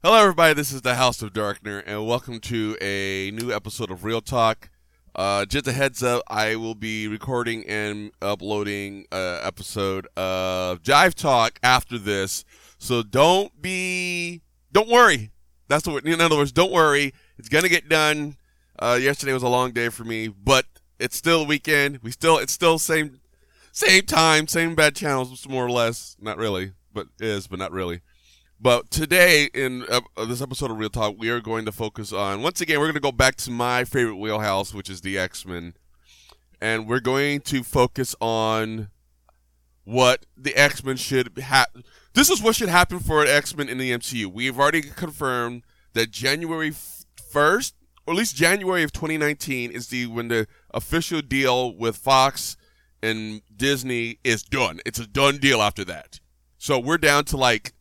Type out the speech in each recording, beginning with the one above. Hello everybody, this is the House of Darkner, and welcome to a new episode of Real Talk. Just a heads up, I will be recording and uploading an episode of Jive Talk after this, so don't worry. That's the word. In other words, don't worry. It's gonna get done. Yesterday was a long day for me, but it's still weekend. It's still same time, same bad channels, more or less. Not really, but not really. But today, in this episode of Real Talk, we are going to focus on, once again, we're going to go back to my favorite wheelhouse, which is the X-Men. And we're going to focus on what the X-Men should happen. This is what should happen for an X-Men in the MCU. We've already confirmed that January 1st, or at least January of 2019, is when the official deal with Fox and Disney is done. It's a done deal after that. So we're down to like...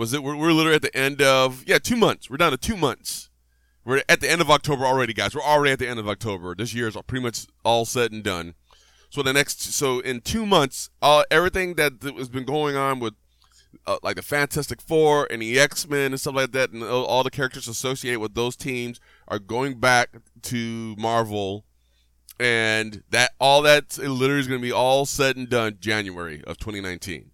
We're literally at the end of 2 months. We're down to 2 months. We're at the end of October already, guys. We're already at the end of October. This year is pretty much all said and done. So in 2 months, everything that has been going on with like the Fantastic Four and the X-Men and stuff like that, and all the characters associated with those teams are going back to Marvel, and that literally is going to be all said and done January of 2019.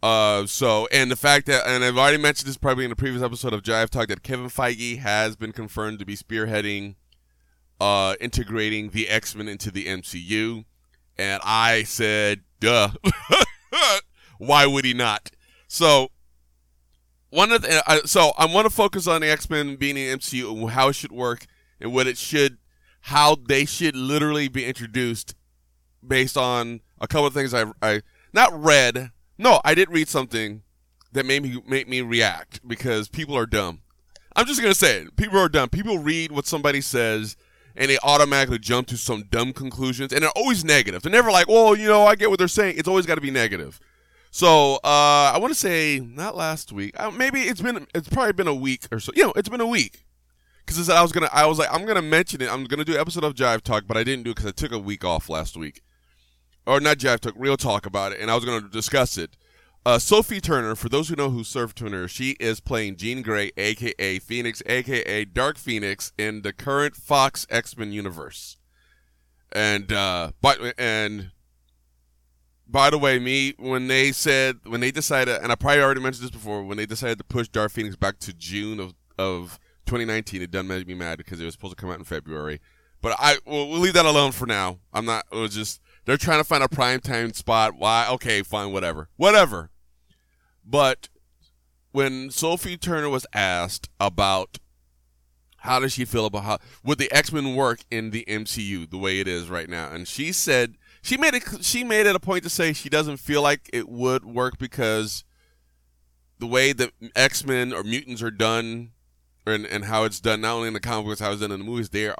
And the fact that, and I've already mentioned this probably in the previous episode of Jive Talk, that Kevin Feige has been confirmed to be spearheading, integrating the X-Men into the MCU. And I said, duh. Why would he not? So, I want to focus on the X-Men being in the MCU and how it should work and how they should literally be introduced based on a couple of things I did read something that made me react because people are dumb. I'm just going to say it. People are dumb. People read what somebody says, and they automatically jump to some dumb conclusions, and they're always negative. They're never like, well, I get what they're saying. It's always got to be negative. So I want to say not last week. Maybe it's probably been a week or so. It's been a week because I said I'm going to mention it. I'm going to do an episode of Jive Talk, but I didn't do it because I took a week off last week. Or not Jive Talk, Real Talk about it, and I was going to discuss it. Sophie Turner, for those who know who Sophie Turner is, she is playing Jean Grey, a.k.a. Phoenix, a.k.a. Dark Phoenix, in the current Fox X-Men universe. And by the way, when they decided, and I probably already mentioned this before, when they decided to push Dark Phoenix back to June of 2019, it done made me mad because it was supposed to come out in February. But we'll leave that alone for now. They're trying to find a primetime spot. Why? Okay, fine, whatever. But when Sophie Turner was asked about how does she feel about would the X-Men work in the MCU the way it is right now, and she said she made it a point to say she doesn't feel like it would work because the way that X-Men or mutants are done, and how it's done not only in the comic books, how it's done in the movies, they're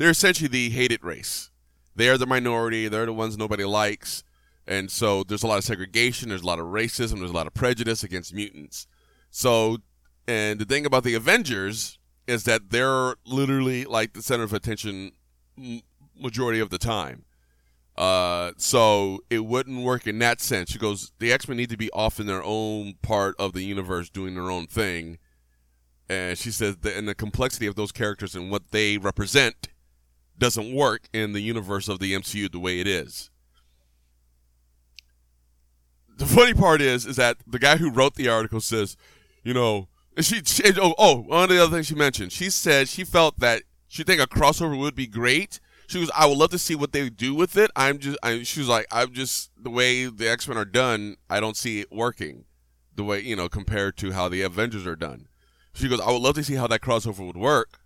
essentially the hated race. They're the minority. They're the ones nobody likes. And so there's a lot of segregation. There's a lot of racism. There's a lot of prejudice against mutants. So, and the thing about the Avengers is that they're literally like the center of attention majority of the time. So it wouldn't work in that sense. She goes, the X-Men need to be off in their own part of the universe doing their own thing. And she says that in the complexity of those characters and what they represent doesn't work in the universe of the MCU the way it is. The funny part is that the guy who wrote the article says, one of the other things she mentioned, she said she felt that she think a crossover would be great. She goes, I would love to see what they do with it. The way the X-Men are done, I don't see it working the way, compared to how the Avengers are done. She goes, I would love to see how that crossover would work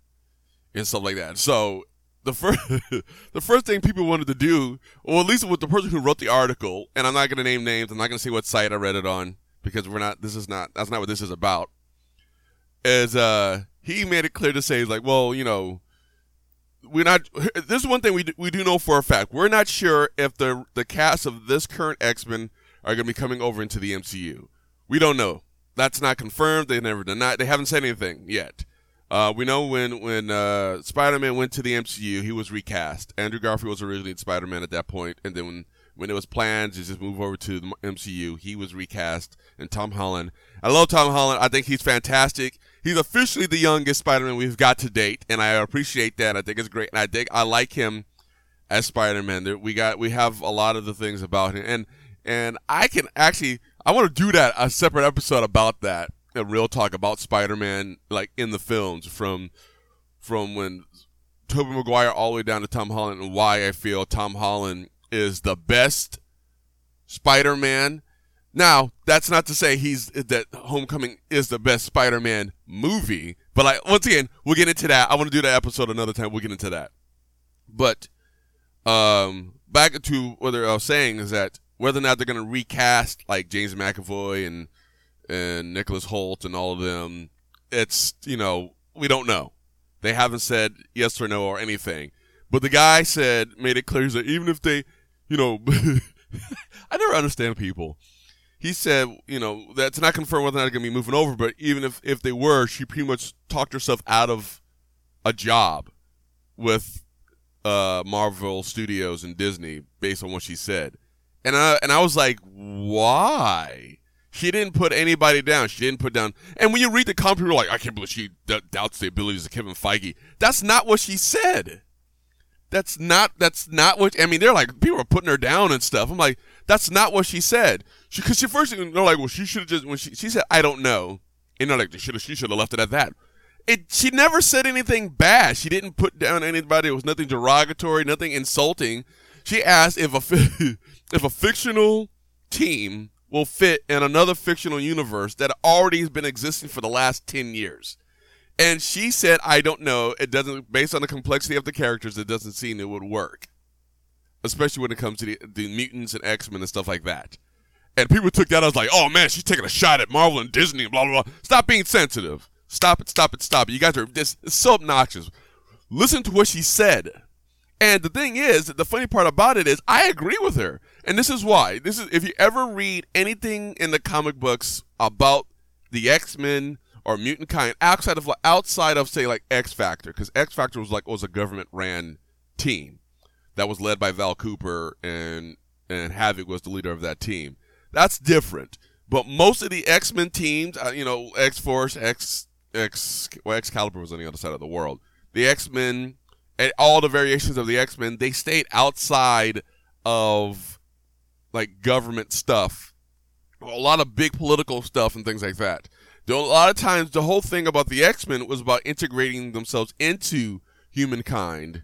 and stuff like that. So, the first thing people wanted to do, or at least with the person who wrote the article, and I'm not going to name names, I'm not going to say what site I read it on, because that's not what this is about, is he made it clear to say, like, well, this is one thing we do know for a fact. We're not sure if the cast of this current X-Men are going to be coming over into the MCU. We don't know. That's not confirmed. They haven't said anything yet. We know when Spider-Man went to the MCU, he was recast. Andrew Garfield was originally Spider-Man at that point, and then when it was planned to just move over to the MCU, he was recast, and Tom Holland I love Tom Holland. I think he's fantastic. He's officially the youngest Spider-Man we've got to date, and I appreciate that. I think it's great, and I like him as Spider-Man. We have a lot of the things about him, and I want to do that a separate episode about that, a real talk about Spider-Man, like in the films from when Tobey Maguire all the way down to Tom Holland, and why I feel Tom Holland is the best Spider-Man. Now, that's not to say that Homecoming is the best Spider-Man movie, but once again, we'll get into that. I want to do that episode another time. We'll get into that. But back to what I was saying is that whether or not they're going to recast like James McAvoy and Nicholas Hoult and all of them, it's, we don't know. They haven't said yes or no or anything. But the guy made it clear, he's like, even if they, I never understand people. He said, that's not confirmed whether or not they're going to be moving over, but even if they were, she pretty much talked herself out of a job with Marvel Studios and Disney based on what she said. And I was like, why? She didn't put anybody down. She didn't put down. And when you read the comment, people are like, I can't believe she doubts the abilities of Kevin Feige. That's not what she said. That's not what, I mean, they're like, people are putting her down and stuff. I'm like, that's not what she said. Because she first, they're like, well, she should have just, when she said, I don't know. And they're like, she should have left it at that. She never said anything bad. She didn't put down anybody. It was nothing derogatory, nothing insulting. She asked if a fictional team will fit in another fictional universe that already has been existing for the last 10 years. And she said, I don't know. It doesn't, based on the complexity of the characters, it doesn't seem it would work. Especially when it comes to the mutants and X-Men and stuff like that. And people took that, I was like, oh man, she's taking a shot at Marvel and Disney and blah, blah, blah. Stop being sensitive. Stop it. You guys are just so obnoxious. Listen to what she said. And the thing is, the funny part about it is, I agree with her. And this is why. This is, if you ever read anything in the comic books about the X-Men or mutant kind, outside of say like X-Factor, because X-Factor was a government-ran team that was led by Val Cooper, and Havoc was the leader of that team. That's different. But most of the X-Men teams, X-Force, Excalibur was on the other side of the world. The X-Men, and all the variations of the X-Men, they stayed outside of like government stuff, a lot of big political stuff and things like that. A lot of times, the whole thing about the X-Men was about integrating themselves into humankind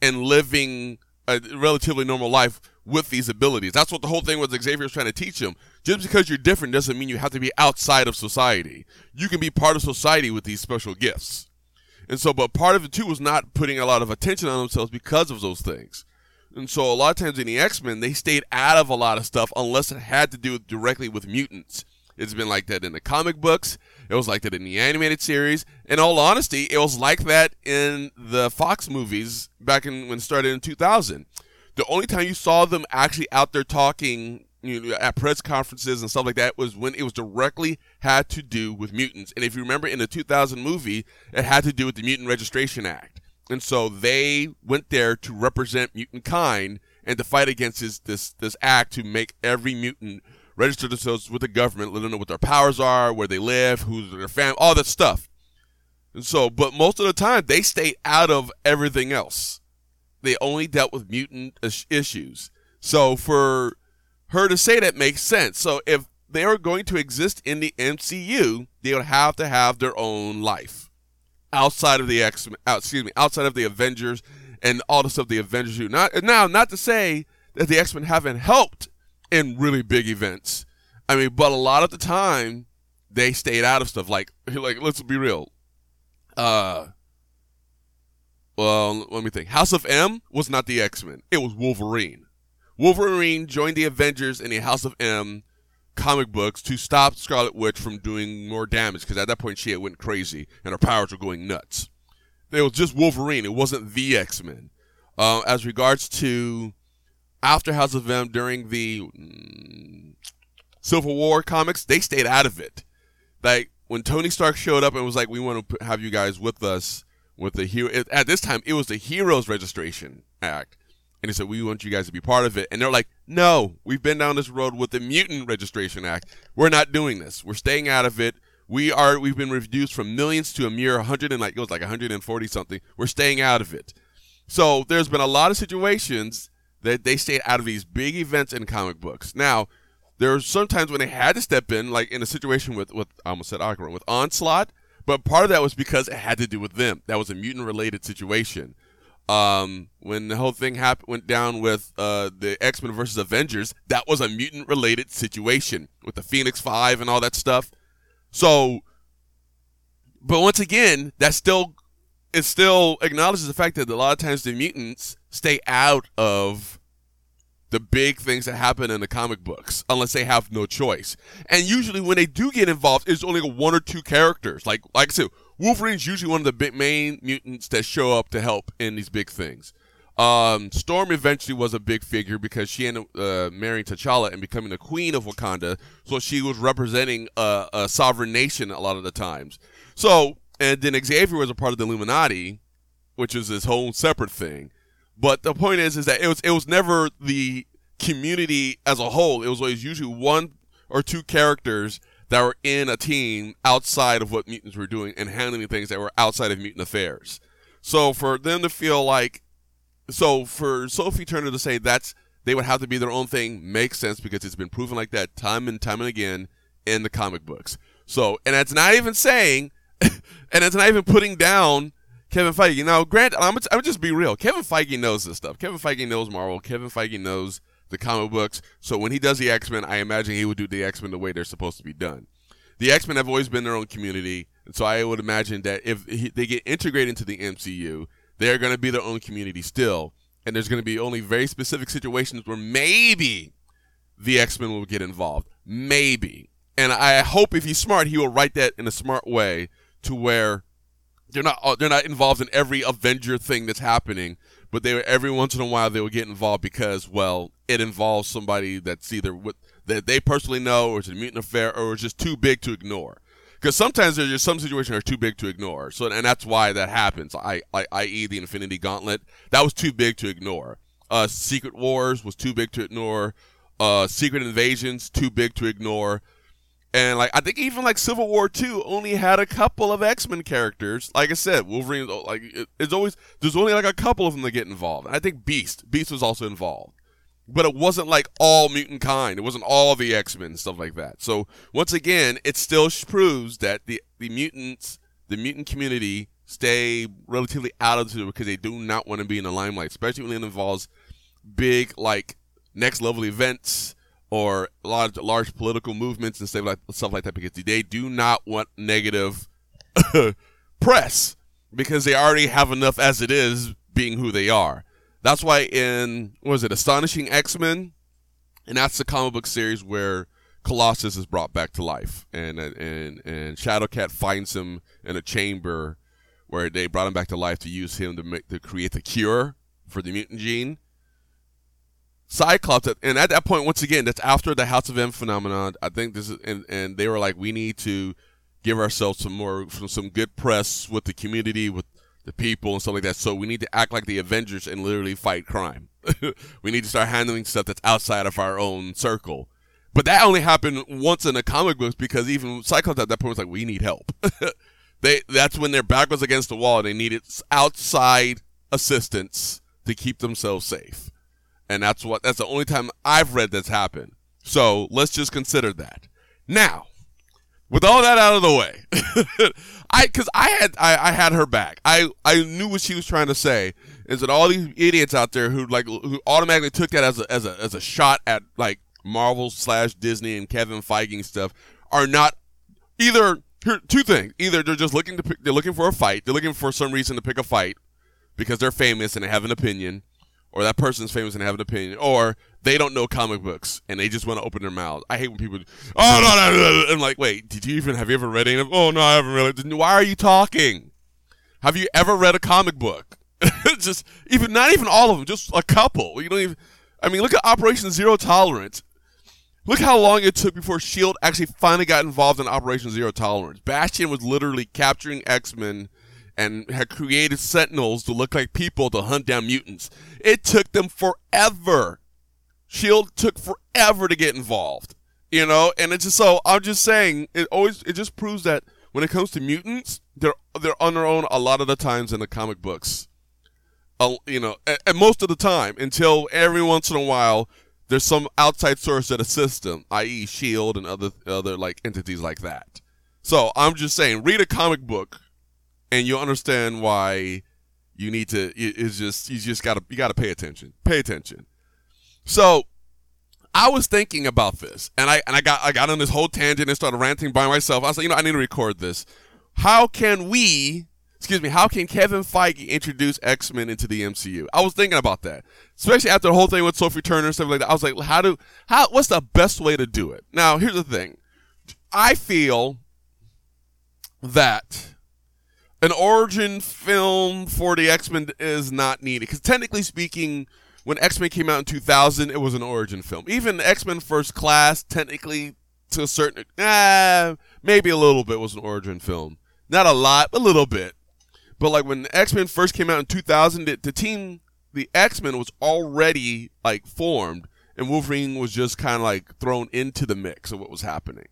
and living a relatively normal life with these abilities. That's what the whole thing was Xavier was trying to teach them. Just because you're different doesn't mean you have to be outside of society. You can be part of society with these special gifts. And so, but part of it, too, was not putting a lot of attention on themselves because of those things. And so a lot of times in the X-Men, they stayed out of a lot of stuff unless it had to do directly with mutants. It's been like that in the comic books. It was like that in the animated series. In all honesty, it was like that in the Fox movies back when it started in 2000. The only time you saw them actually out there talking at press conferences and stuff like that was when it was directly had to do with mutants. And if you remember in the 2000 movie, it had to do with the Mutant Registration Act. And so they went there to represent mutant kind and to fight against this act to make every mutant register themselves with the government, let them know what their powers are, where they live, who's their family, all that stuff. And so, but most of the time, they stayed out of everything else. They only dealt with mutant issues. So for her to say that makes sense. So if they were going to exist in the MCU, they would have to have their own life outside of the outside of the Avengers and all the stuff the Avengers do. Not to say that the X-Men haven't helped in really big events. I mean, but a lot of the time they stayed out of stuff. Like let's be real. Well, let me think. House of M was not the X-Men. It was Wolverine. Wolverine joined the Avengers in the House of M comic books to stop Scarlet Witch from doing more damage, because at that point she had went crazy and her powers were going nuts. It was just Wolverine. It wasn't the X-Men. As regards to after House of M, during the Civil War comics, they stayed out of it. Like, when Tony Stark showed up and was like, we want to have you guys with us. At this time, it was the Heroes Registration Act. And he said, we want you guys to be part of it. And they're like, no, we've been down this road with the Mutant Registration Act. We're not doing this. We're staying out of it. We've been reduced from millions to a mere 100 and like it was like 140 something. We're staying out of it. So there's been a lot of situations that they stayed out of these big events in comic books. Now, there's sometimes when they had to step in, like in a situation with I almost said Aquaman, with Onslaught, but part of that was because it had to do with them. That was a mutant related situation. When the whole thing went down with the X-Men versus Avengers, that was a mutant-related situation with the Phoenix 5 and all that stuff. So, but once again, it still acknowledges the fact that a lot of times the mutants stay out of the big things that happen in the comic books unless they have no choice. And usually when they do get involved, it's only one or two characters. Like I said, Wolverine's usually one of the big main mutants that show up to help in these big things. Storm eventually was a big figure because she ended up marrying T'Challa and becoming the queen of Wakanda, so she was representing a sovereign nation a lot of the times. So, and then Xavier was a part of the Illuminati, which is his whole separate thing. But the point is that it was never the community as a whole. It was always usually one or two characters that were in a team outside of what mutants were doing and handling things that were outside of mutant affairs. So for them to feel like, so for Sophie Turner to say they would have to be their own thing makes sense because it's been proven like that time and again in the comic books. So, and that's not even saying, and that's not even putting down Kevin Feige. Now, granted, I'm just be real. Kevin Feige knows this stuff. Kevin Feige knows Marvel. Kevin Feige knows the comic books. So when he does the X-Men, I imagine he would do the X-Men the way they're supposed to be done. The X-Men have always been their own community, and so I would imagine that if they get integrated into the MCU, they're going to be their own community still, and there's going to be only very specific situations where maybe the X-Men will get involved. Maybe. And I hope if he's smart, he will write that in a smart way to where they're not involved in every Avenger thing that's happening, but every once in a while they will get involved because, well, it involves somebody that's either that they personally know, or it's a mutant affair, or it's just too big to ignore. Because sometimes there's just some situations that are too big to ignore. So, and that's why that happens. I.e. the Infinity Gauntlet, that was too big to ignore. Secret Wars was too big to ignore. Secret Invasions, too big to ignore. And I think even Civil War 2 only had a couple of X-Men characters. Like I said, Wolverine, it's always, there's only a couple of them that get involved. And I think Beast was also involved. But it wasn't all mutant kind. It wasn't all the X-Men and stuff like that. So once again, it still proves that the mutant community stay relatively out of it because they do not want to be in the limelight, especially when it involves big, next level events or large political movements and stuff like that, because they do not want negative press because they already have enough as it is being who they are. That's why in, Astonishing X-Men? And that's the comic book series where Colossus is brought back to life. And Shadowcat finds him in a chamber where they brought him back to life to use him to create the cure for the mutant gene. Cyclops, and at that point, once again, that's after the House of M phenomenon. I think this is, and they were like, we need to give ourselves some good press with the community, with the people and stuff like that. So we need to act like the Avengers and literally fight crime. We need to start handling stuff that's outside of our own circle. But that only happened once in the comic books because even Cyclops at that point was like, we need help. That's when their back was against the wall and they needed outside assistance to keep themselves safe. And that's the only time I've read that's happened. So let's just consider that. Now, with all that out of the way, I had her back. I knew what she was trying to say is that all these idiots out there who automatically took that as a shot at Marvel / Disney and Kevin Feige and stuff are not either. Two things: either they're just they're looking for a fight, they're looking for some reason to pick a fight because they're famous and they have an opinion, or that person's famous and they have an opinion, or they don't know comic books, and they just want to open their mouths. I hate when people, no. I'm like, wait, have you ever read any of them? Oh, no, I haven't read it. Why are you talking? Have you ever read a comic book? Just, not even all of them, just a couple. Look at Operation Zero Tolerance. Look how long it took before SHIELD actually finally got involved in Operation Zero Tolerance. Bastion was literally capturing X-Men and had created Sentinels to look like people to hunt down mutants. It took them forever. SHIELD took forever to get involved, you know? And it's just, so I'm just saying, it just proves that when it comes to mutants, they're on their own a lot of the times in the comic books. You know, and most of the time, until every once in a while, there's some outside source that assists them, i.e. SHIELD and other like entities like that. So I'm just saying, read a comic book, and you'll understand why you need to. It's just you gotta pay attention. Pay attention. So I was thinking about this, and I got on this whole tangent and started ranting by myself. I was like, I need to record this. How can Kevin Feige introduce X-Men into the MCU? I was thinking about that, especially after the whole thing with Sophie Turner and stuff like that. I was like, what's the best way to do it? Now, here's the thing. I feel that an origin film for the X-Men is not needed, because technically speaking, when X-Men came out in 2000, it was an origin film. Even X-Men First Class, technically, to a certain, maybe a little bit, was an origin film. Not a lot, but a little bit. But like when X-Men first came out in 2000, the X-Men was already like formed, and Wolverine was just kind of like thrown into the mix of what was happening.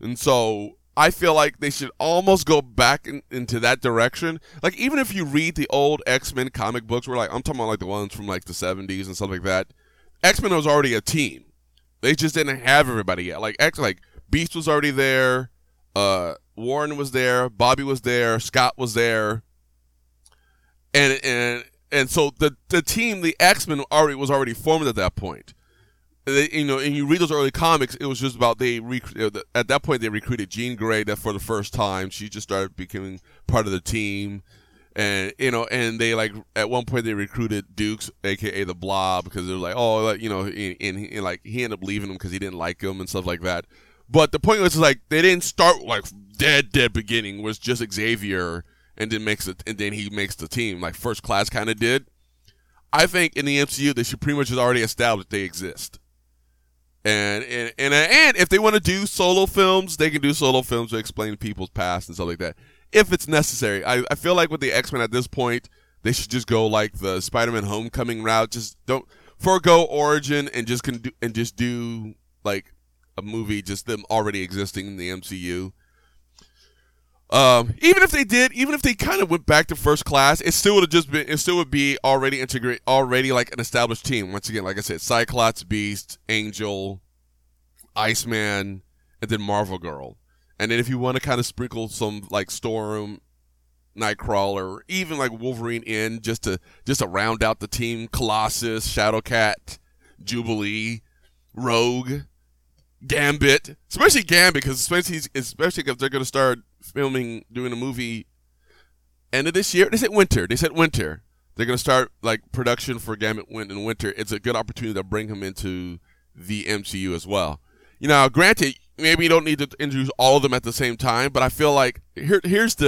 And so I feel like they should almost go back into that direction. Like even if you read the old X-Men comic books, where like I'm talking about like the ones from like the 70s and stuff like that, X-Men was already a team. They just didn't have everybody yet. Like Beast was already there. Warren was there, Bobby was there, Scott was there, and so the team, the X-Men, was already formed at that point. They, and you read those early comics, it was just about at that point they recruited Jean Grey for the first time. She just started becoming part of the team, and they at one point they recruited Dukes, aka the Blob, because they were like, and he ended up leaving him because he didn't like him and stuff like that. But the point was like they didn't start like dead beginning was just Xavier, and then he makes the team like First Class kind of did. I think in the MCU they should pretty much have already established they exist, and if they want to do solo films, they can do solo films to explain people's past and stuff like that if it's necessary. I feel like with the X-Men at this point they should just go like the Spider-Man Homecoming route, just don't forego origin and just do like a movie, just them already existing in the MCU. Even if they kind of went back to First Class, it still would be already like an established team. Once again, like I said, Cyclops, Beast, Angel, Iceman, and then Marvel Girl. And then if you want to kind of sprinkle some like Storm, Nightcrawler, even like Wolverine in just to round out the team, Colossus, Shadowcat, Jubilee, Rogue, Gambit, especially Gambit, because especially if they're going to start filming, doing a movie end of this year. They said winter. They're going to start like production for Gambit in winter. It's a good opportunity to bring him into the MCU as well. Granted, maybe you don't need to introduce all of them at the same time, but I feel like here's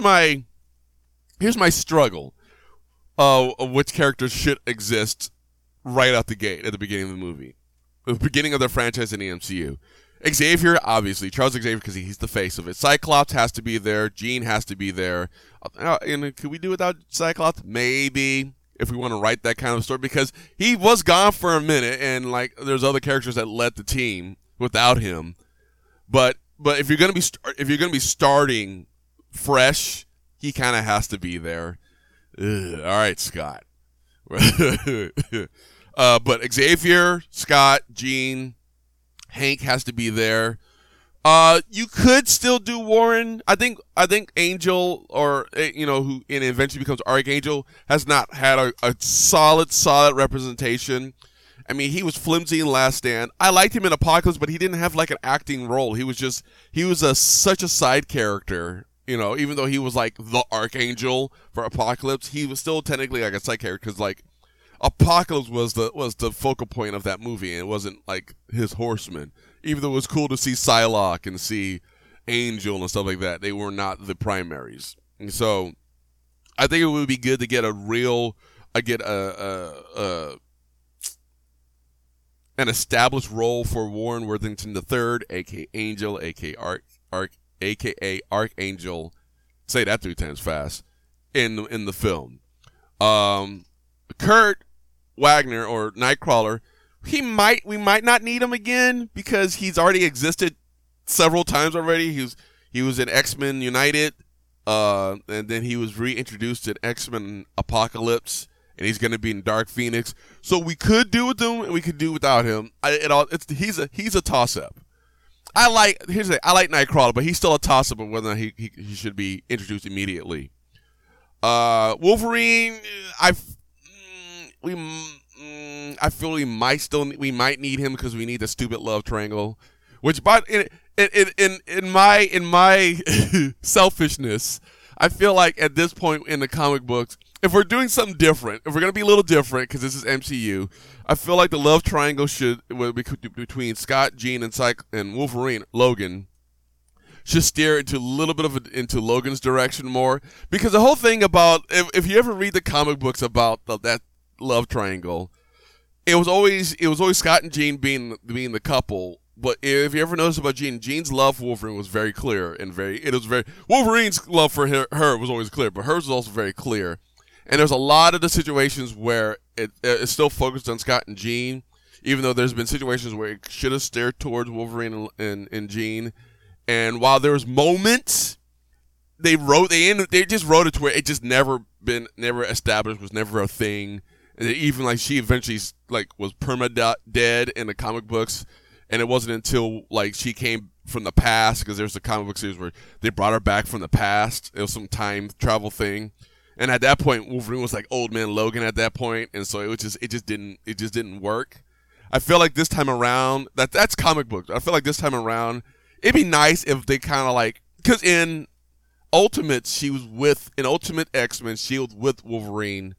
my struggle of which characters should exist right out the gate at the beginning of the movie. The beginning of the franchise in the MCU. Xavier, obviously. Charles Xavier, because he's the face of it. Cyclops has to be there. Jean has to be there. And could we do without Cyclops? Maybe, if we want to write that kind of story, because he was gone for a minute, and like there's other characters that led the team without him. But if you're gonna be starting fresh, he kind of has to be there. Ugh, all right, Scott. But Xavier, Scott, Jean, Hank has to be there. You could still do Warren. I think Angel, or who eventually becomes Archangel, has not had a solid representation. I mean, he was flimsy in Last Stand. I liked him in Apocalypse, but he didn't have like an acting role. He was such a side character. Even though he was like the Archangel for Apocalypse, he was still technically like a side character, because like Apocalypse was the focal point of that movie, and it wasn't like his horseman. Even though it was cool to see Psylocke and see Angel and stuff like that, they were not the primaries. And so, I think it would be good to get an established role for Warren Worthington III, aka Angel, aka Archangel, Say that three times fast. In the film. Kurt Wagner, or Nightcrawler, we might not need him again because he's already existed several times already. He was in X-Men United, and then he was reintroduced in X-Men Apocalypse, and he's going to be in Dark Phoenix. So we could do with him, and we could do without him. He's a toss-up. I like Nightcrawler, but he's still a toss-up of whether or not he should be introduced immediately. Wolverine, I feel we might need him because we need the stupid love triangle, which by in my selfishness, I feel like at this point in the comic books, if we're doing something different, if we're gonna be a little different because this is MCU, I feel like the love triangle between Scott, Jean, and Wolverine, Logan, should steer into a little bit of into Logan's direction more, because the whole thing about if you ever read the comic books about that love triangle, it was always Scott and Jean being the couple. But if you ever noticed about Jean, Jean's love for Wolverine was very clear and Wolverine's love for her was always clear, but hers was also very clear. And there's a lot of the situations where it's still focused on Scott and Jean, even though there's been situations where it should have steered towards Wolverine and Jean. And while there was moments, they just wrote it to where it just never established, was never a thing. And even like she eventually was perma-dead in the comic books, and it wasn't until she came from the past, because there's a comic book series where they brought her back from the past. It was some time travel thing, and at that point Wolverine was like old man Logan at that point, and so it just didn't work. I feel like this time around that's comic books. I feel like this time around, it'd be nice if they kind of because in Ultimate, in Ultimate X-Men, she was with Wolverine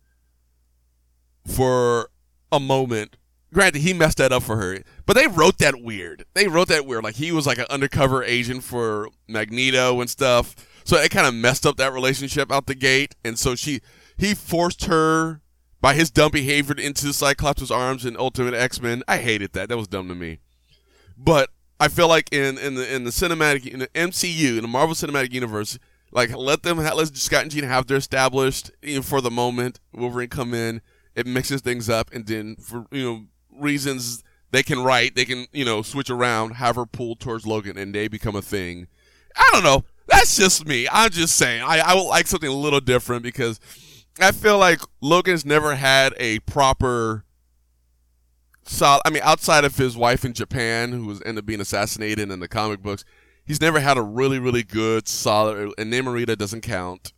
for a moment. Granted, he messed that up for her, but they wrote that weird. Like, he was like an undercover agent for Magneto and stuff. So it kind of messed up that relationship out the gate. And so he forced her by his dumb behavior into Cyclops' arms in Ultimate X-Men. I hated that. That was dumb to me. But I feel like in the MCU, in the Marvel Cinematic Universe, let Scott and Jean have their established, for the moment. Wolverine come in, it mixes things up, and then for reasons they can switch around, have her pull towards Logan, and they become a thing. I don't know. That's just me. I'm just saying. I would like something a little different, because I feel like Logan's never had a proper. So, outside of his wife in Japan, who was ended up being assassinated in the comic books, he's never had a really, really good, solid, and Namorita doesn't count,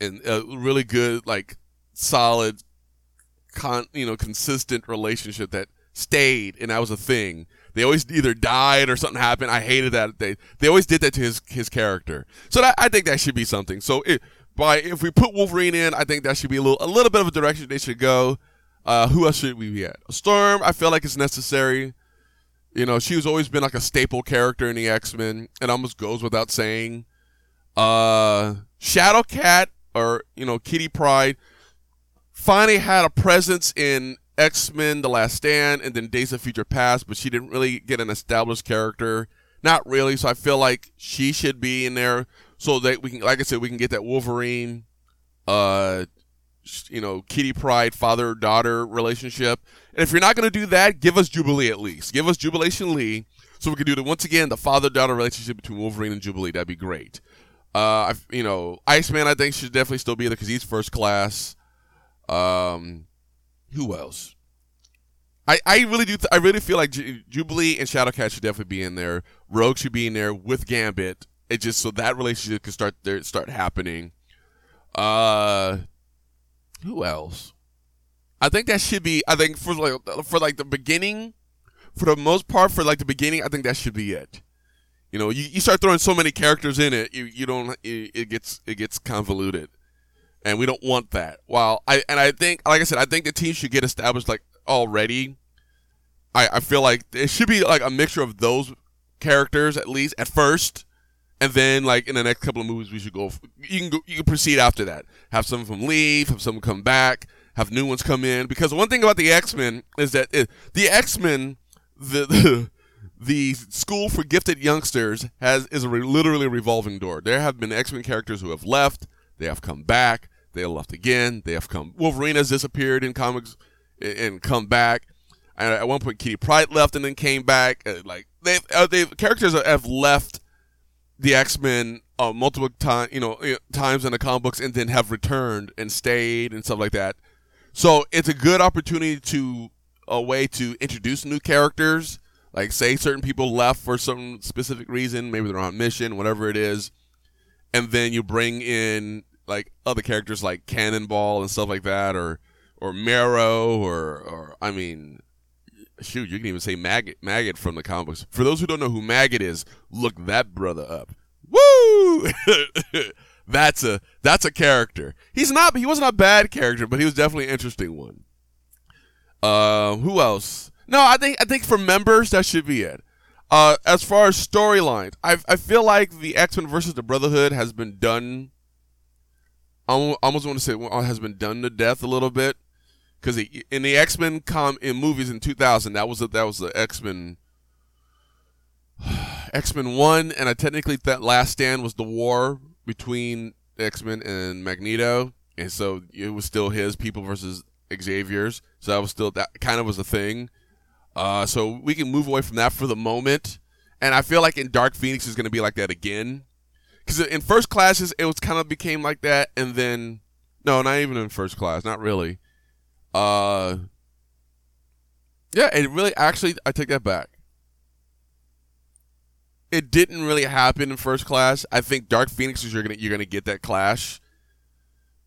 and a really good, solid, consistent relationship that stayed, and that was a thing. They always either died or something happened. I hated that. They always did that to his character. So I think that should be something. So if we put Wolverine in, I think that should be a little bit of a direction they should go. Who else should we be at? Storm, I feel like it's necessary. She's always been a staple character in the X-Men. It almost goes without saying. Shadowcat, or, Kitty Pryde, finally had a presence in X-Men The Last Stand and then Days of Future Past, but she didn't really get an established character. Not really, so I feel like she should be in there so that we can, like I said, we can get that Wolverine, Kitty Pryde father-daughter relationship. And if you're not going to do that, give us Jubilee at least. Give us Jubilation Lee so we can do the father-daughter relationship between Wolverine and Jubilee. That'd be great. Iceman, I think, should definitely still be there because he's first class. Who else? I really feel like Jubilee and Shadowcat should definitely be in there. Rogue should be in there with Gambit. It just so that relationship can start happening. Who else? I think that should be. I think for the beginning, for the most part, the beginning, I think that should be it. You start throwing so many characters in it, it gets convoluted, and we don't want that. I think the team should get established already. I feel like it should be a mixture of those characters at least at first. And then, in the next couple of movies, we should go. You can proceed after that. Have some of them leave. Have some come back. Have new ones come in. Because the one thing about the X-Men is that the X-Men, the The school for gifted youngsters is literally a revolving door. There have been X-Men characters who have left. They have come back. They left again. They have come. Wolverine has disappeared in comics and come back. And at one point, Kitty Pryde left and then came back. Like characters have left the X-Men multiple times in the comic books, and then have returned and stayed and stuff like that. So it's a good opportunity to a way to introduce new characters. Like, say certain people left for some specific reason, maybe they're on mission, whatever it is, and then you bring in like other characters like Cannonball and stuff like that, or Marrow, or I mean, shoot, you can even say Maggot from the comic books. For those who don't know who Maggot is, look that brother up. Woo! That's a character. He wasn't a bad character, but he was definitely an interesting one. Who else? No, I think for members that should be it. As far as storylines, I feel like the X-Men versus the Brotherhood has been done. I almost want to say has been done to death a little bit, because in the X-Men in movies in 2000, that was the X-Men 1, and I technically that Last Stand was the war between X-Men and Magneto, and so it was still his people versus Xavier's. So that kind of was a thing. So we can move away from that for the moment. And I feel like in Dark Phoenix is going to be like that again. Because in first classes, it was kind of became like that. And then, no, not even in first class. Not really. Yeah, it really, actually, I take that back. It didn't really happen in first class. I think Dark Phoenix is you're gonna get that clash.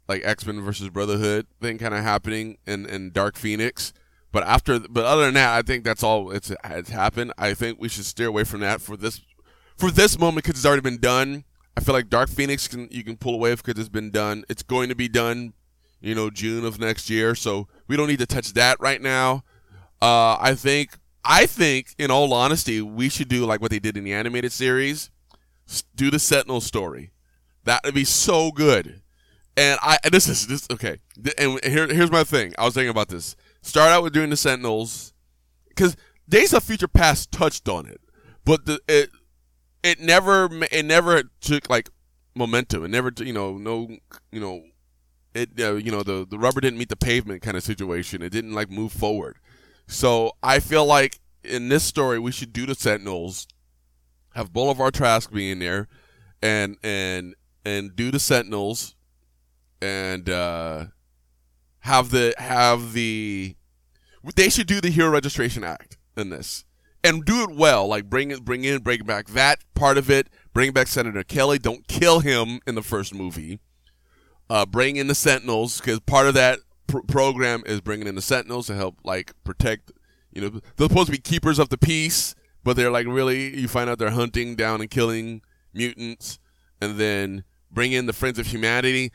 Like X-Men versus Brotherhood thing kind of happening in Dark Phoenix. But other than that, I think that's all it's happened. I think we should steer away from that for this moment, because it's already been done. I feel like Dark Phoenix you can pull away because it's been done. It's going to be done, June of next year. So we don't need to touch that right now. I think in all honesty, we should do like what they did in the animated series. Do the Sentinel story. That would be so good. And this is okay. And here's my thing. I was thinking about this. Start out with doing the Sentinels, because Days of Future Past touched on it, but it never took like momentum. It never the rubber didn't meet the pavement kind of situation. It didn't like move forward. So I feel like in this story we should do the Sentinels, have Bolivar Trask be in there, and do the Sentinels, and they should do the Hero Registration Act in this and do it well. Like bring back that part of it. Bring back Senator Kelly. Don't kill him in the first movie. Bring in the Sentinels, because part of that program is bringing in the Sentinels to help like protect. They're supposed to be keepers of the peace, but they're like really you find out they're hunting down and killing mutants, and then bring in the Friends of Humanity.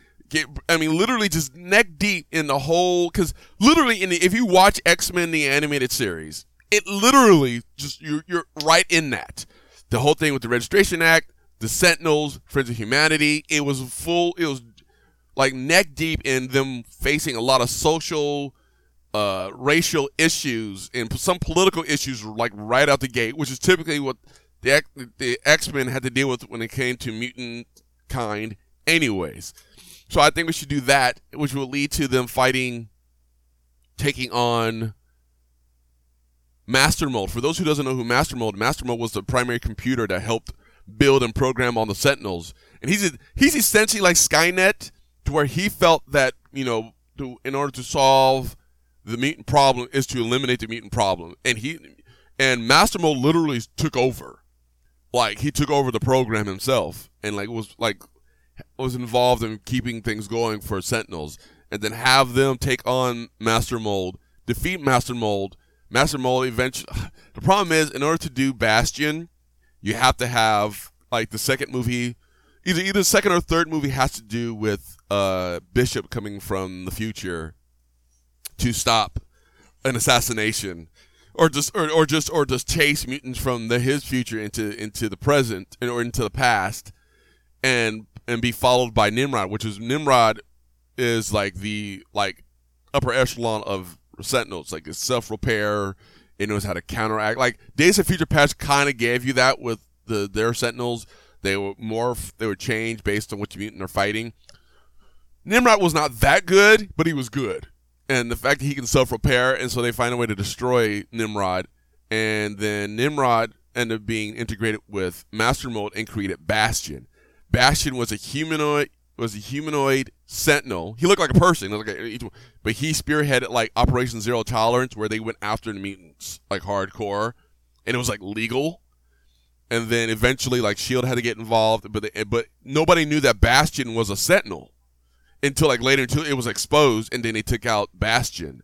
Literally just neck deep in the whole, because literally if you watch X-Men the animated series, it literally just you're right in that. The whole thing with the Registration Act, the Sentinels, Friends of Humanity, it was like neck deep in them facing a lot of social, racial issues and some political issues like right out the gate, which is typically what the X-Men had to deal with when it came to mutant kind anyways. So I think we should do that, which will lead to them taking on Master Mold. For those who doesn't know who Master Mold was the primary computer that helped build and program on the Sentinels. And he's essentially like Skynet, to where he felt that, in order to solve the mutant problem is to eliminate the mutant problem. And Master Mold literally took over. Like, he took over the program himself and like was involved in keeping things going for Sentinels, and then have them take on Master Mold, defeat Master Mold. Master Mold eventually. The problem is, in order to do Bastion, you have to have like the second movie, either second or third movie has to do with Bishop coming from the future to stop an assassination, or just chase mutants from his future into the present or into the past, and be followed by Nimrod, which is like the upper echelon of Sentinels, like it's self-repair It knows how to counteract. Like Days of Future Past kind of gave you that with their Sentinels. They would morph. They would change based on which mutant they're fighting. Nimrod was not that good, but he was good. And the fact that he can self-repair, and so they find a way to destroy Nimrod. And then Nimrod ended up being integrated with Master Mold and created Bastion. Bastion was a humanoid sentinel. He looked like a person. But he spearheaded like Operation Zero Tolerance, where they went after the mutants like hardcore. And it was like legal. And then eventually like SHIELD had to get involved. But nobody knew that Bastion was a sentinel until like later, until it was exposed, and then they took out Bastion.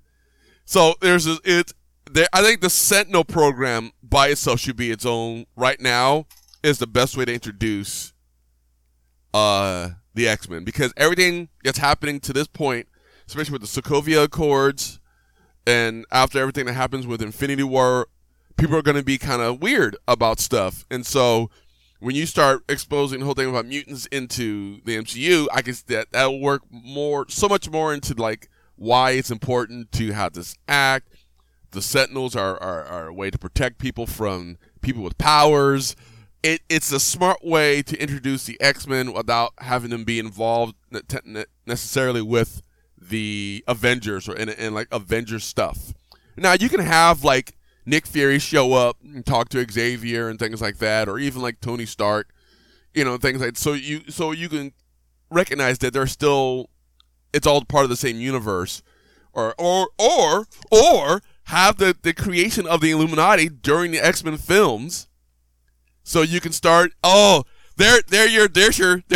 So I think the Sentinel program by itself should be its own. Right now is the best way to introduce the X-Men, because everything that's happening to this point, especially with the Sokovia Accords, and after everything that happens with Infinity War, people are going to be kind of weird about stuff. And so when you start exposing the whole thing about mutants into the MCU, I guess that'll work more, so much more into like why it's important to how this act. The Sentinels are a way to protect people from people with powers. It's a smart way to introduce the X-Men without having them be involved necessarily with the Avengers or in like Avengers stuff. Now you can have like Nick Fury show up and talk to Xavier and things like that, or even like Tony Stark, things like that. So you can recognize that they're still, it's all part of the same universe, or have the creation of the Illuminati during the X-Men films, so you can start. Oh, there's your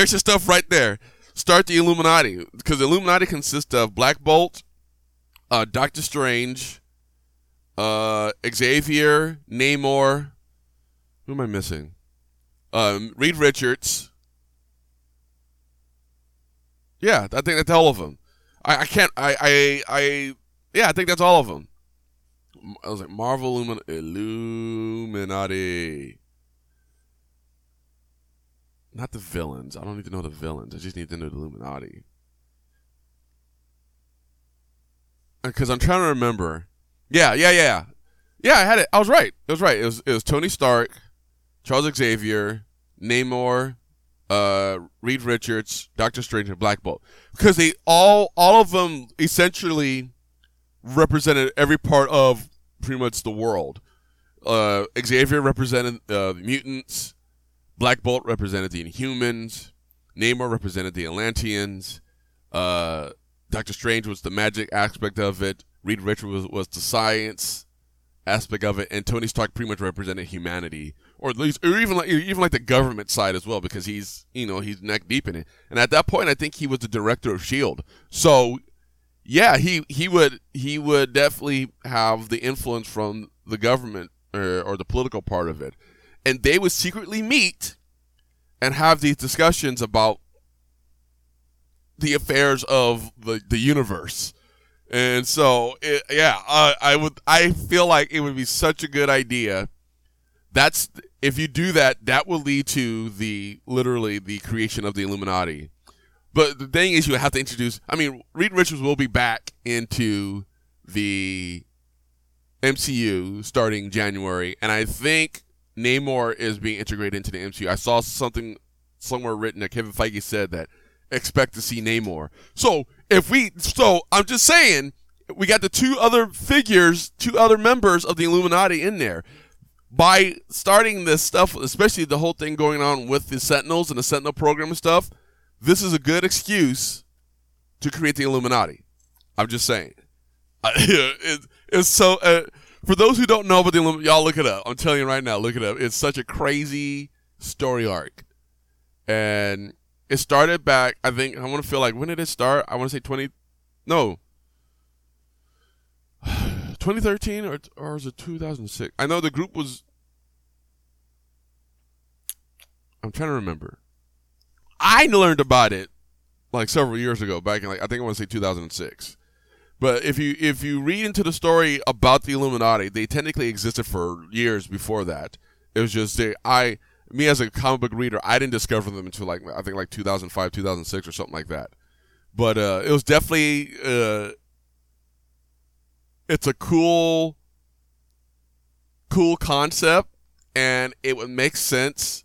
stuff right there. Start the Illuminati, because the Illuminati consists of Black Bolt, Doctor Strange, Xavier, Namor. Who am I missing? Reed Richards. Yeah, I think that's all of them. I think that's all of them. I was like, Marvel Illuminati. Not the villains. I don't even know the villains. I just need to know the Illuminati. Because I'm trying to remember. Yeah. Yeah, I had it. I was right. It was Tony Stark, Charles Xavier, Namor, Reed Richards, Doctor Strange, and Black Bolt. Because they all of them essentially represented every part of pretty much the world. Xavier represented the mutants. Black Bolt represented the Inhumans. Namor represented the Atlanteans. Doctor Strange was the magic aspect of it. Reed Richards was the science aspect of it. And Tony Stark pretty much represented humanity, or at least, or even like the government side as well, because he's neck deep in it. And at that point, I think he was the director of SHIELD. So yeah, he would definitely have the influence from the government or the political part of it. And they would secretly meet and have these discussions about the affairs of the universe. And so, I feel like it would be such a good idea. That's, if you do that, that will lead to literally the creation of the Illuminati. But the thing is, you have to introduce, Reed Richards will be back into the MCU starting January. And I think Namor is being integrated into the MCU. I saw something somewhere written that Kevin Feige said that expect to see Namor. So I'm just saying, we got the two other members of the Illuminati in there. By starting this stuff, especially the whole thing going on with the Sentinels and the Sentinel program and stuff, this is a good excuse to create the Illuminati. I'm just saying. It's so... for those who don't know about the Illuminati, y'all look it up. I'm telling you right now, look it up. It's such a crazy story arc. And it started back, I think, I want to feel like, when did it start? I want to say 2013 or was it 2006? I know the group was, I'm trying to remember. I learned about it like several years ago, back in like, I think I want to say 2006. But if you read into the story about the Illuminati, they technically existed for years before that. It was just me as a comic book reader, I didn't discover them until like, I think like 2005, 2006 or something like that. But it was definitely it's a cool cool concept, and it would make sense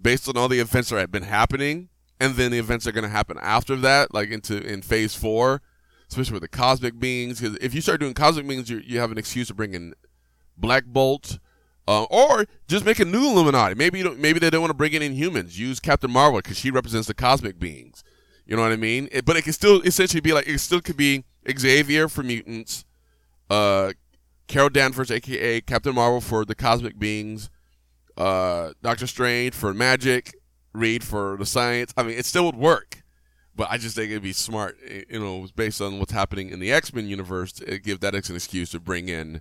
based on all the events that have been happening, and then the events that are going to happen after that, like in Phase 4, especially with the cosmic beings. Because if you start doing cosmic beings, you have an excuse to bring in Black Bolt, or just make a new Illuminati. Maybe they don't want to bring in Inhumans. Use Captain Marvel because she represents the cosmic beings. You know what I mean? But it can still essentially be like, it still could be Xavier for mutants, Carol Danvers, a.k.a. Captain Marvel, for the cosmic beings, Doctor Strange for magic, Reed for the science. I mean, it still would work, but I just think it'd be smart, you know, based on what's happening in the X-Men universe, to give that an excuse to bring in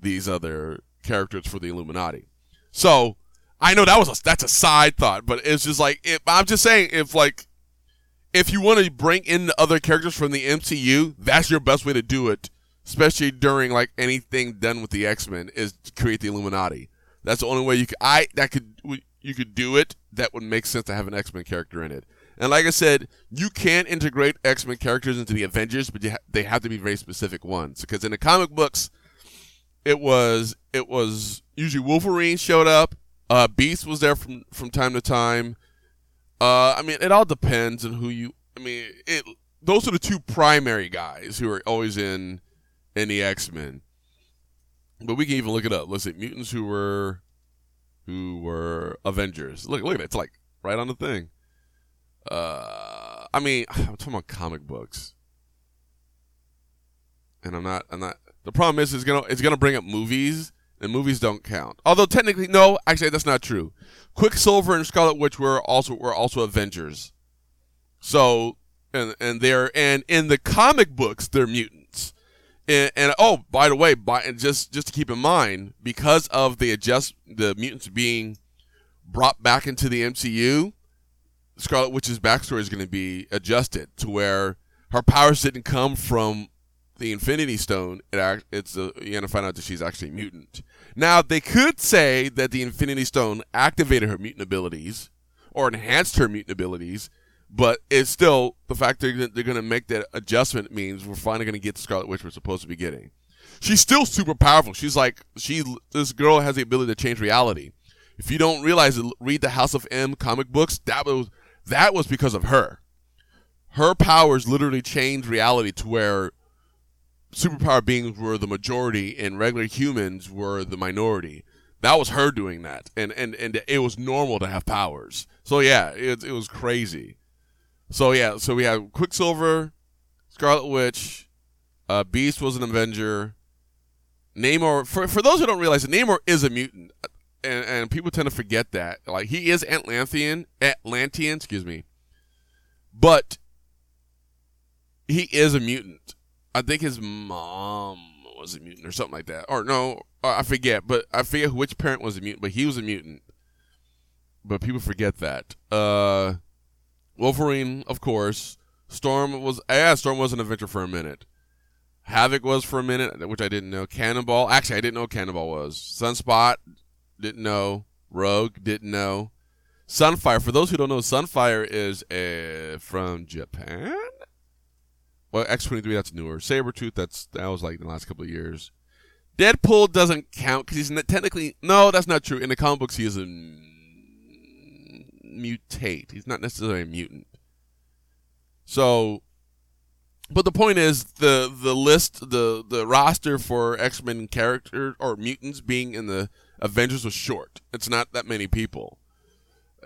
these other characters for the Illuminati. So, I know that's a side thought, but it's just like, I'm just saying, if you want to bring in the other characters from the MCU, that's your best way to do it, especially during like anything done with the X-Men, is to create the Illuminati. That's the only way you could do it. That would make sense to have an X-Men character in it. And like I said, you can integrate X-Men characters into the Avengers, but they have to be very specific ones, because in the comic books, it was usually Wolverine showed up, Beast was there from time to time. I mean, it all depends on who you... I mean, those are the two primary guys who are always in the X-Men. But we can even look it up. Let's see, mutants who were Avengers. Look at it. It's like right on the thing. I mean, I'm talking about comic books, and I'm not. The problem is it's gonna bring up movies. And movies don't count. Although technically, no, actually that's not true. Quicksilver and Scarlet Witch were also Avengers. So and in the comic books they're mutants. And oh, by the way, just to keep in mind, because of the mutants being brought back into the MCU, Scarlet Witch's backstory is going to be adjusted to where her powers didn't come from the Infinity Stone. You're gonna find out that she's actually a mutant. Now they could say that the Infinity Stone activated her mutant abilities or enhanced her mutant abilities, but it's still the fact that they're gonna make that adjustment means we're finally gonna get the Scarlet Witch we're supposed to be getting. She's still super powerful. She's like this girl has the ability to change reality. If you don't realize it, read the House of M comic books. That was because of her. Her powers literally changed reality to where superpower beings were the majority and regular humans were the minority. That was her doing that, and it was normal to have powers. So yeah, it was crazy. So yeah, so we have Quicksilver, Scarlet Witch, Beast was an Avenger, Namor. For those who don't realize, Namor is a mutant, and people tend to forget that. Like, he is Atlantean, but he is a mutant. I think his mom was a mutant or something like that. Or no, I forget which parent was a mutant, but he was a mutant. But people forget that. Wolverine, of course. Storm was an adventure for a minute. Havoc was for a minute, which I didn't know. Cannonball. Actually, I didn't know what Cannonball was. Sunspot, didn't know. Rogue, didn't know. Sunfire. For those who don't know, Sunfire is from Japan? Well, X-23, that's newer. Sabretooth, that was like in the last couple of years. Deadpool doesn't count because he's technically... No, that's not true. In the comic books, he is a mutate. He's not necessarily a mutant. So, but the point is, the list, the roster for X-Men characters or mutants being in the Avengers was short. It's not that many people.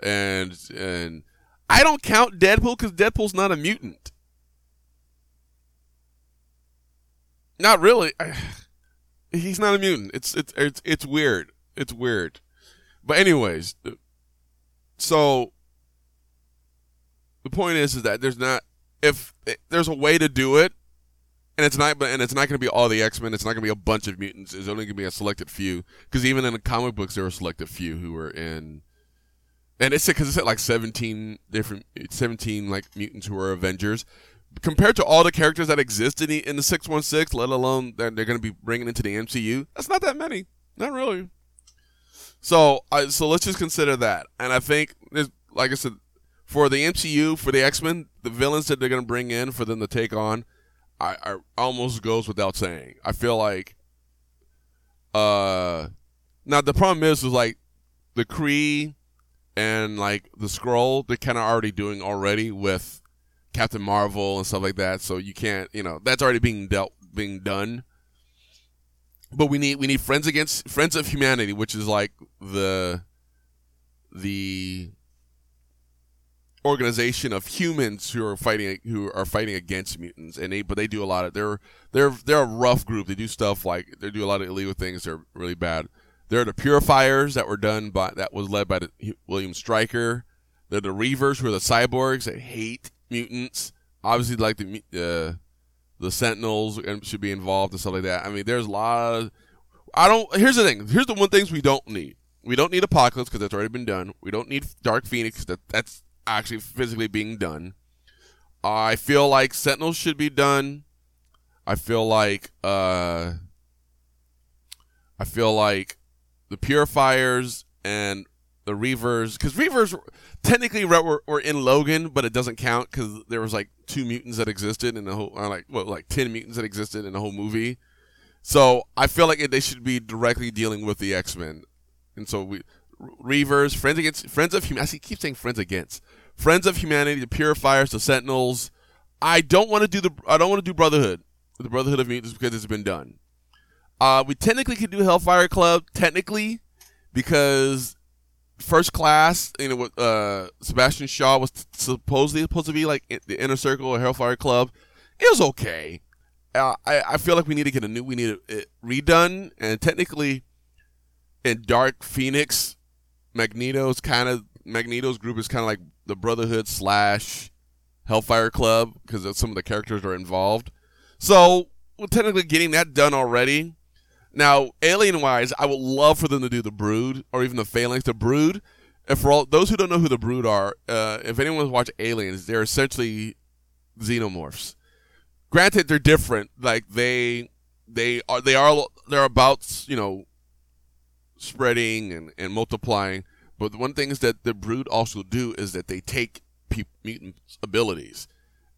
And I don't count Deadpool because Deadpool's not a mutant. Not really. He's not a mutant. It's weird. It's weird. But anyways, so the point is that there's a way to do it, and it's not going to be all the X-Men. It's not going to be a bunch of mutants. It's only going to be a selected few, because even in the comic books there were selected few who were in, and it's because it said like 17 like mutants who were Avengers. Compared to all the characters that exist in the 616, let alone that they're going to be bringing into the MCU, that's not that many. Not really. So let's just consider that. And I think, like I said, for the MCU, for the X-Men, the villains that they're going to bring in for them to take on, I almost goes without saying. I feel like Now the problem is like the Kree and like the Skrull, they're kind of already doing already with Captain Marvel and stuff like that. So you can't, you know, that's already being done. But we need Friends of Humanity, which is like the organization of humans who are fighting against mutants, and they do a lot of they're a rough group. They do stuff like they do a lot of illegal things. They're really bad. They're the Purifiers that was led by William Stryker. They're the Reavers, who are the cyborgs that hate mutants. Obviously, like the Sentinels should be involved and stuff like that. I mean, there's a lot of Here's the thing. Here's the one things we don't need. We don't need Apocalypse because that's already been done. We don't need Dark Phoenix. That's actually physically being done. I feel like Sentinels should be done. I feel like the Purifiers and the Reavers, because Reavers technically were in Logan, but it doesn't count because there was like 2 mutants that existed in the whole, 10 mutants that existed in the whole movie. So I feel like they should be directly dealing with the X-Men, and so Reavers, Friends of Humanity. I keep saying Friends Against. Friends of Humanity, the Purifiers, the Sentinels. I don't want to do Brotherhood. The Brotherhood of Mutants, because it's been done. We technically could do Hellfire Club, because First Class, you know, Sebastian Shaw was supposed to be like the inner circle of Hellfire Club. It was okay. I feel like we need to get it redone, and technically, in Dark Phoenix, Magneto's group is kind of like the Brotherhood / Hellfire Club, because some of the characters are involved. So we're technically getting that done already. Now, alien-wise, I would love for them to do the Brood, or even the Phalanx. The Brood, and for all those who don't know who the Brood are, if anyone's watched Aliens, they're essentially xenomorphs. Granted, they're different. Like they're about, you know, spreading and multiplying. But the one thing is that the Brood also do is that they take mutant abilities,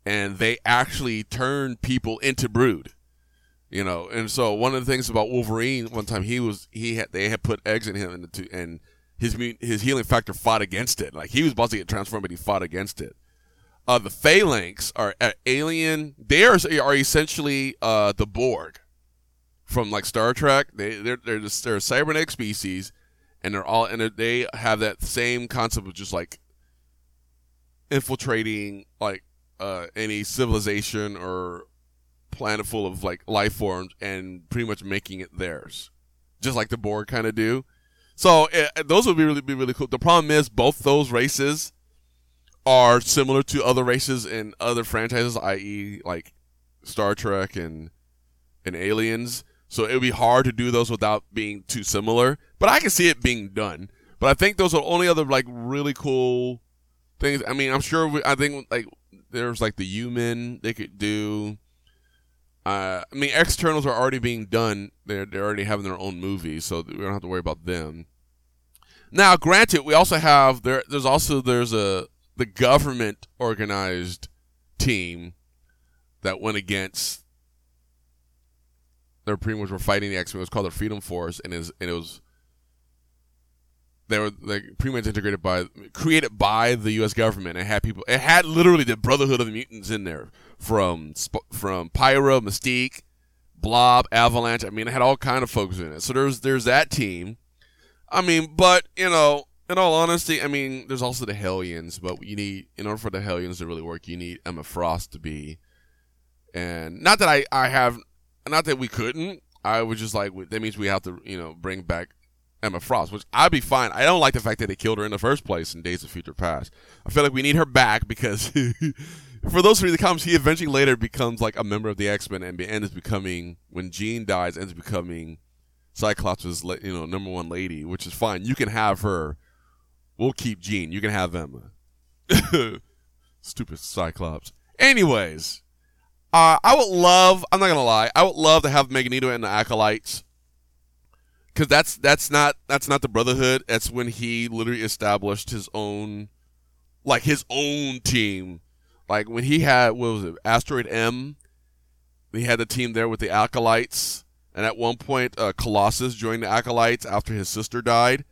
and they actually turn people into Brood. You know, and so one of the things about Wolverine, one time they had put eggs in him, and his healing factor fought against it. Like, he was about to get transformed, but he fought against it. The Phalanx are alien. They are essentially the Borg from like Star Trek. They're a cybernetic species, and they have that same concept of just like infiltrating like any civilization or planet full of like life forms and pretty much making it theirs, just like the Borg kind of do. So those would be really cool. The problem is both those races are similar to other races in other franchises, i.e. like Star Trek and Aliens. So it would be hard to do those without being too similar. But I can see it being done. But I think those are only other like really cool things. I mean, I'm sure. I think like there's like the Human they could do. I mean, Externals are already being done. They're already having their own movie, so we don't have to worry about them. Now, granted, we also have there's the government organized team that went against. Their premiers were fighting the X-Men. It was called the Freedom Force, they were pretty much created by the U.S. government. It had people. It had literally the Brotherhood of the Mutants in there, from Pyro, Mystique, Blob, Avalanche. I mean, it had all kind of folks in it. So there's that team. I mean, but you know, in all honesty, I mean, there's also the Hellions. But you need, in order for the Hellions to really work, you need Emma Frost to be. And not that not that we couldn't. I was just like, that means we have to, you know, bring back Emma Frost, which I'd be fine. I don't like the fact that they killed her in the first place in Days of Future Past. I feel like we need her back because, for those who read the comics, he eventually later becomes like a member of the X-Men and is becoming, when Jean dies, ends becoming Cyclops' number one lady, which is fine. You can have her. We'll keep Jean. You can have Emma. Stupid Cyclops. Anyways, I'm not going to lie, I would love to have Magneto and the Acolytes. Because that's not the Brotherhood. That's when he literally established his own team. Like when he had Asteroid M, he had a team there with the Acolytes, And at one point, Colossus joined the Acolytes after his sister died.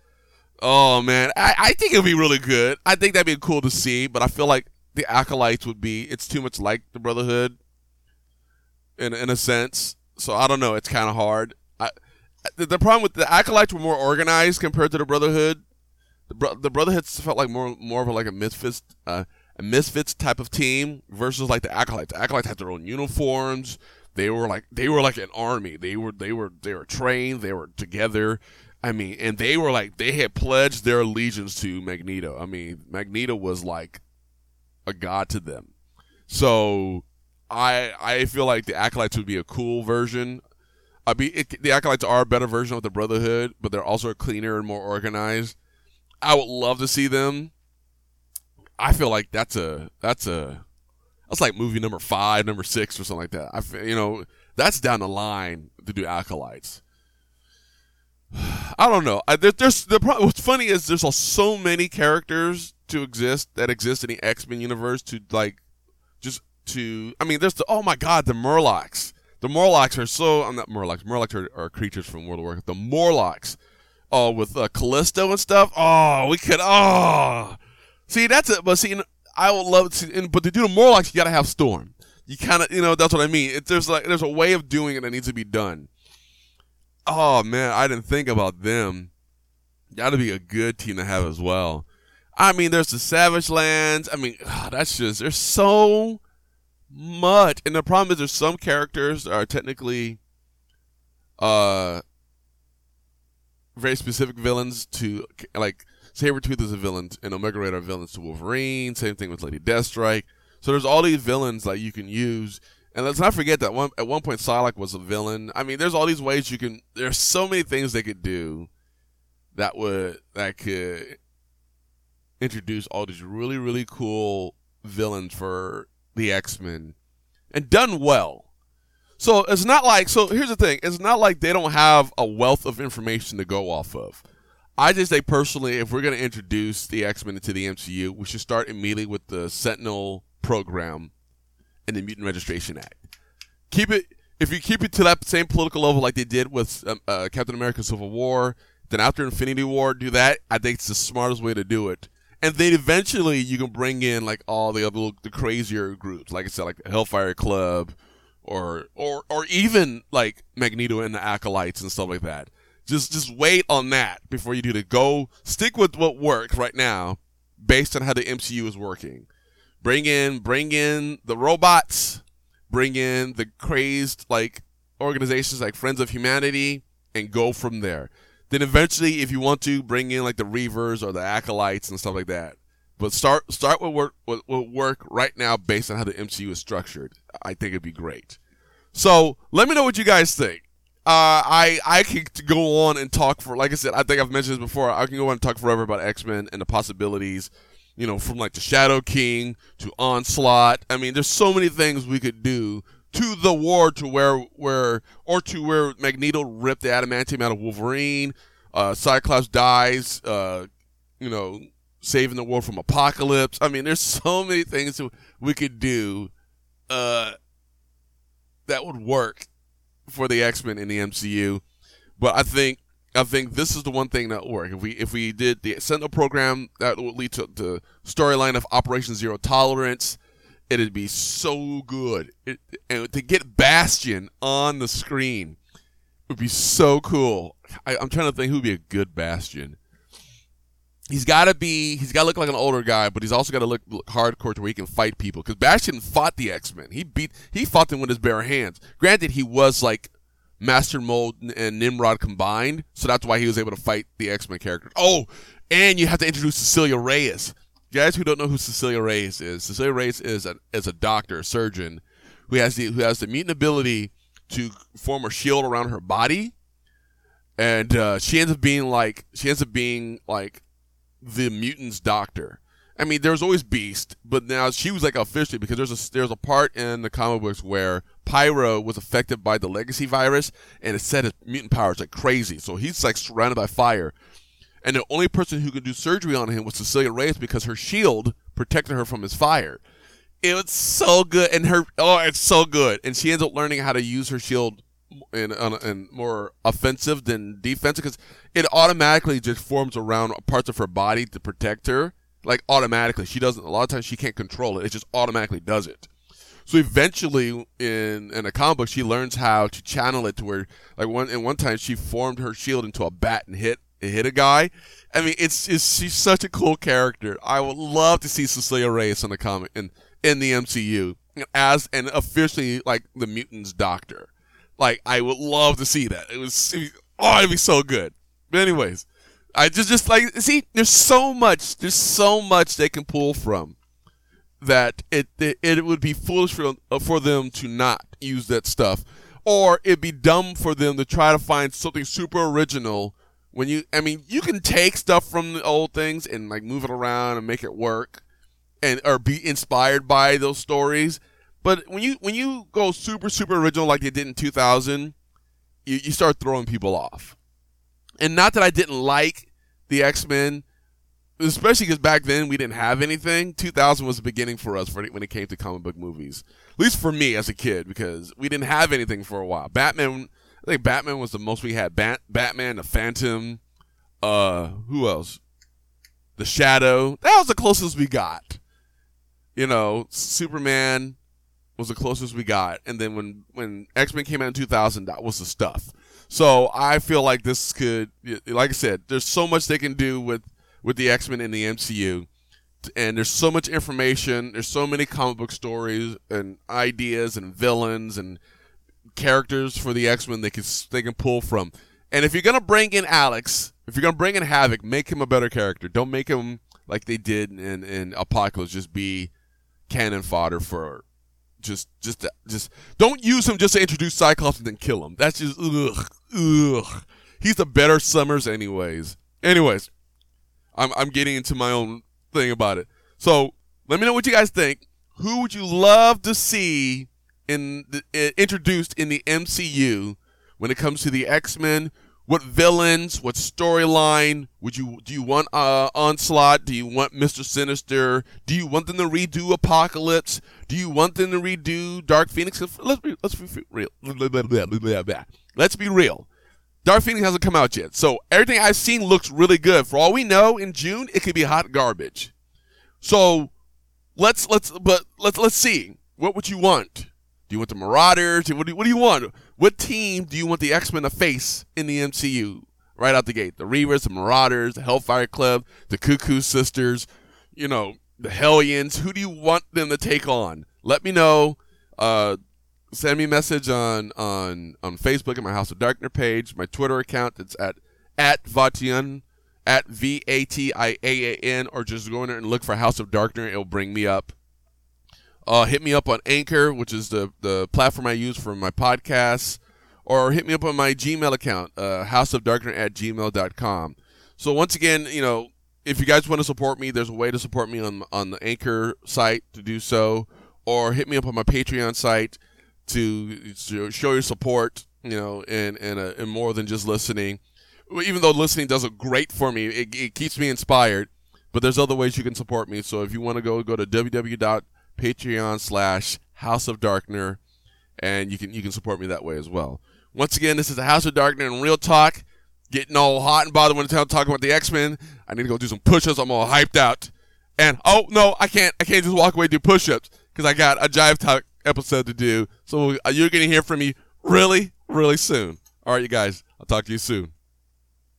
Oh, man. I think it would be really good. I think that would be cool to see, but I feel like the Acolytes would be... It's too much like the Brotherhood in a sense. So, I don't know. It's kind of hard. The problem with the Acolytes were more organized compared to the Brotherhood. The Brotherhood felt like more of like a misfits type of team versus like the Acolytes. The Acolytes had their own uniforms. They were like an army. They were trained. They were together. I mean, and they had pledged their allegiance to Magneto. I mean, Magneto was like a god to them. So I feel like the Acolytes would be a cool version. The Acolytes are a better version of the Brotherhood, but they're also cleaner and more organized. I would love to see them. I feel like that's like movie number 5, number 6, or something like that. That's down the line to do Acolytes. I don't know. What's funny is there's so many characters that exist in the X-Men universe the Murlocs. The Morlocks are so... I'm not Murlocs. Murlocs are creatures from World of Warcraft. The Morlocks, with Callisto and stuff. Oh, we could... Oh! See, that's it. But see, I would love to... But to do the Morlocks, you gotta have Storm. You kind of... that's what I mean. There's a way of doing it that needs to be done. Oh, man. I didn't think about them. That'd be a good team to have as well. I mean, there's the Savage Lands. I mean, that's just... There's so... much, and the problem is there's some characters that are technically very specific villains to, like, Sabretooth is a villain and Omega Red are villains to Wolverine, same thing with Lady Deathstrike. So there's all these villains like you can use, and let's not forget that at one point Psylocke was a villain. I mean, there's all these ways there's so many things they could do that could introduce all these really, really cool villains for the X-Men, and done well. So it's not like, so here's the thing, it's not like they don't have a wealth of information to go off of. I just say personally, if we're going to introduce the X-Men into the MCU, we should start immediately with the Sentinel program and the Mutant Registration Act. If you keep it to that same political level like they did with Captain America Civil War, then after Infinity War, do that. I think it's the smartest way to do it. And then eventually you can bring in like all the other the crazier groups, like I said, like the Hellfire Club, or even like Magneto and the Acolytes and stuff like that. Just wait on that before you do the go. Stick with what works right now, based on how the MCU is working. Bring in the robots, bring in the crazed like organizations like Friends of Humanity, and go from there. Then eventually, if you want to, bring in like the Reavers or the Acolytes and stuff like that. But start with work right now based on how the MCU is structured. I think it'd be great. So let me know what you guys think. I could go on and talk for, like I said, I think I've mentioned this before. I can go on and talk forever about X-Men and the possibilities, from like the Shadow King to Onslaught. I mean, there's so many things we could do. To the war, to where Magneto ripped the adamantium out of Wolverine, Cyclops dies, saving the world from Apocalypse. I mean, there's so many things that we could do that would work for the X-Men in the MCU. But I think this is the one thing that would work. If we did the Sentinel program, that would lead to the storyline of Operation Zero Tolerance. It'd be so good. And to get Bastion on the screen would be so cool. I'm trying to think who would be a good Bastion. He's got to look like an older guy, but he's also got to look hardcore to where he can fight people. Because Bastion fought the X-Men. He fought them with his bare hands. Granted, he was like Master Mold and Nimrod combined, so that's why he was able to fight the X-Men characters. Oh, and you have to introduce Cecilia Reyes. Guys who don't know who Cecilia Reyes is. Cecilia Reyes is a doctor, a surgeon, who has the mutant ability to form a shield around her body, and she ends up being like the mutants' doctor. I mean, there was always Beast, but now she was like officially, because there's a part in the comic books where Pyro was affected by the Legacy virus, and it set his mutant powers like crazy. So he's like surrounded by fire. And the only person who could do surgery on him was Cecilia Reyes, because her shield protected her from his fire. It was so good. And she ends up learning how to use her shield and more offensive than defensive, because it automatically just forms around parts of her body to protect her. Like, automatically. She doesn't, a lot of times she can't control it. It just automatically does it. So eventually, in a comic book, she learns how to channel it to where, like, one time she formed her shield into a bat and hit a guy. I mean, she's such a cool character. I would love to see Cecilia Reyes in the comic in the MCU as and officially like the mutants' doctor. Like, I would love to see that. It'd be so good. But anyways, I just like, see, there's so much they can pull from that it would be foolish for them to not use that stuff, or it'd be dumb for them to try to find something super original. You can take stuff from the old things and like move it around and make it work, or be inspired by those stories. But when you go super super original like they did in 2000, you start throwing people off. And not that I didn't like the X-Men, especially because back then we didn't have anything. 2000 was the beginning for us when it came to comic book movies, at least for me as a kid, because we didn't have anything for a while. I think Batman was the most we had. Batman, the Phantom, who else? The Shadow. That was the closest we got. Superman was the closest we got. And then when X-Men came out in 2000, that was the stuff. So I feel like this could, like I said, there's so much they can do with the X-Men in the MCU. And there's so much information. There's so many comic book stories and ideas and villains and characters for the X-Men they can pull from. And if you're going to bring in Alex, if you're going to bring in Havoc, make him a better character. Don't make him like they did in Apocalypse, just be cannon fodder for just don't use him just to introduce Cyclops and then kill him. That's just ugh. He's the better Summers anyways. I'm getting into my own thing about it. So, let me know what you guys think. Who would you love to see introduced in the MCU when it comes to the X-Men? What villains, what storyline do you want? Onslaught? Do you want Mr. Sinister? Do you want them to redo Apocalypse? Do you want them to redo Dark Phoenix? Let's be real. Dark Phoenix hasn't come out yet, so everything I've seen looks really good. For all we know, in June it could be hot garbage. So let's see. What would you want? Do you want the Marauders? What do you want? What team do you want the X-Men to face in the MCU right out the gate? The Reavers, the Marauders, the Hellfire Club, the Cuckoo Sisters, the Hellions. Who do you want them to take on? Let me know. Send me a message on Facebook at my House of Darkner page, my Twitter account. It's at Vatian, at VATIAAN, or just go in there and look for House of Darkner. It'll bring me up. Hit me up on Anchor, which is the platform I use for my podcasts, or hit me up on my Gmail account, houseofdarkner@gmail.com. So once again, if you guys want to support me, there's a way to support me on the Anchor site to do so, or hit me up on my Patreon site to show your support, and more than just listening. Even though listening does it great for me, it keeps me inspired, but there's other ways you can support me. So if you want to go to Patreon.com/House of Darkner, and you can support me that way as well. Once again, this is the House of Darkner and Real Talk. Getting all hot and bothered when talking about the X-Men. I need to go do some push-ups. I'm all hyped out. And oh no, I can't just walk away and do push-ups because I got a Jive Talk episode to do. So you're gonna hear from me really, really soon. All right, you guys. I'll talk to you soon.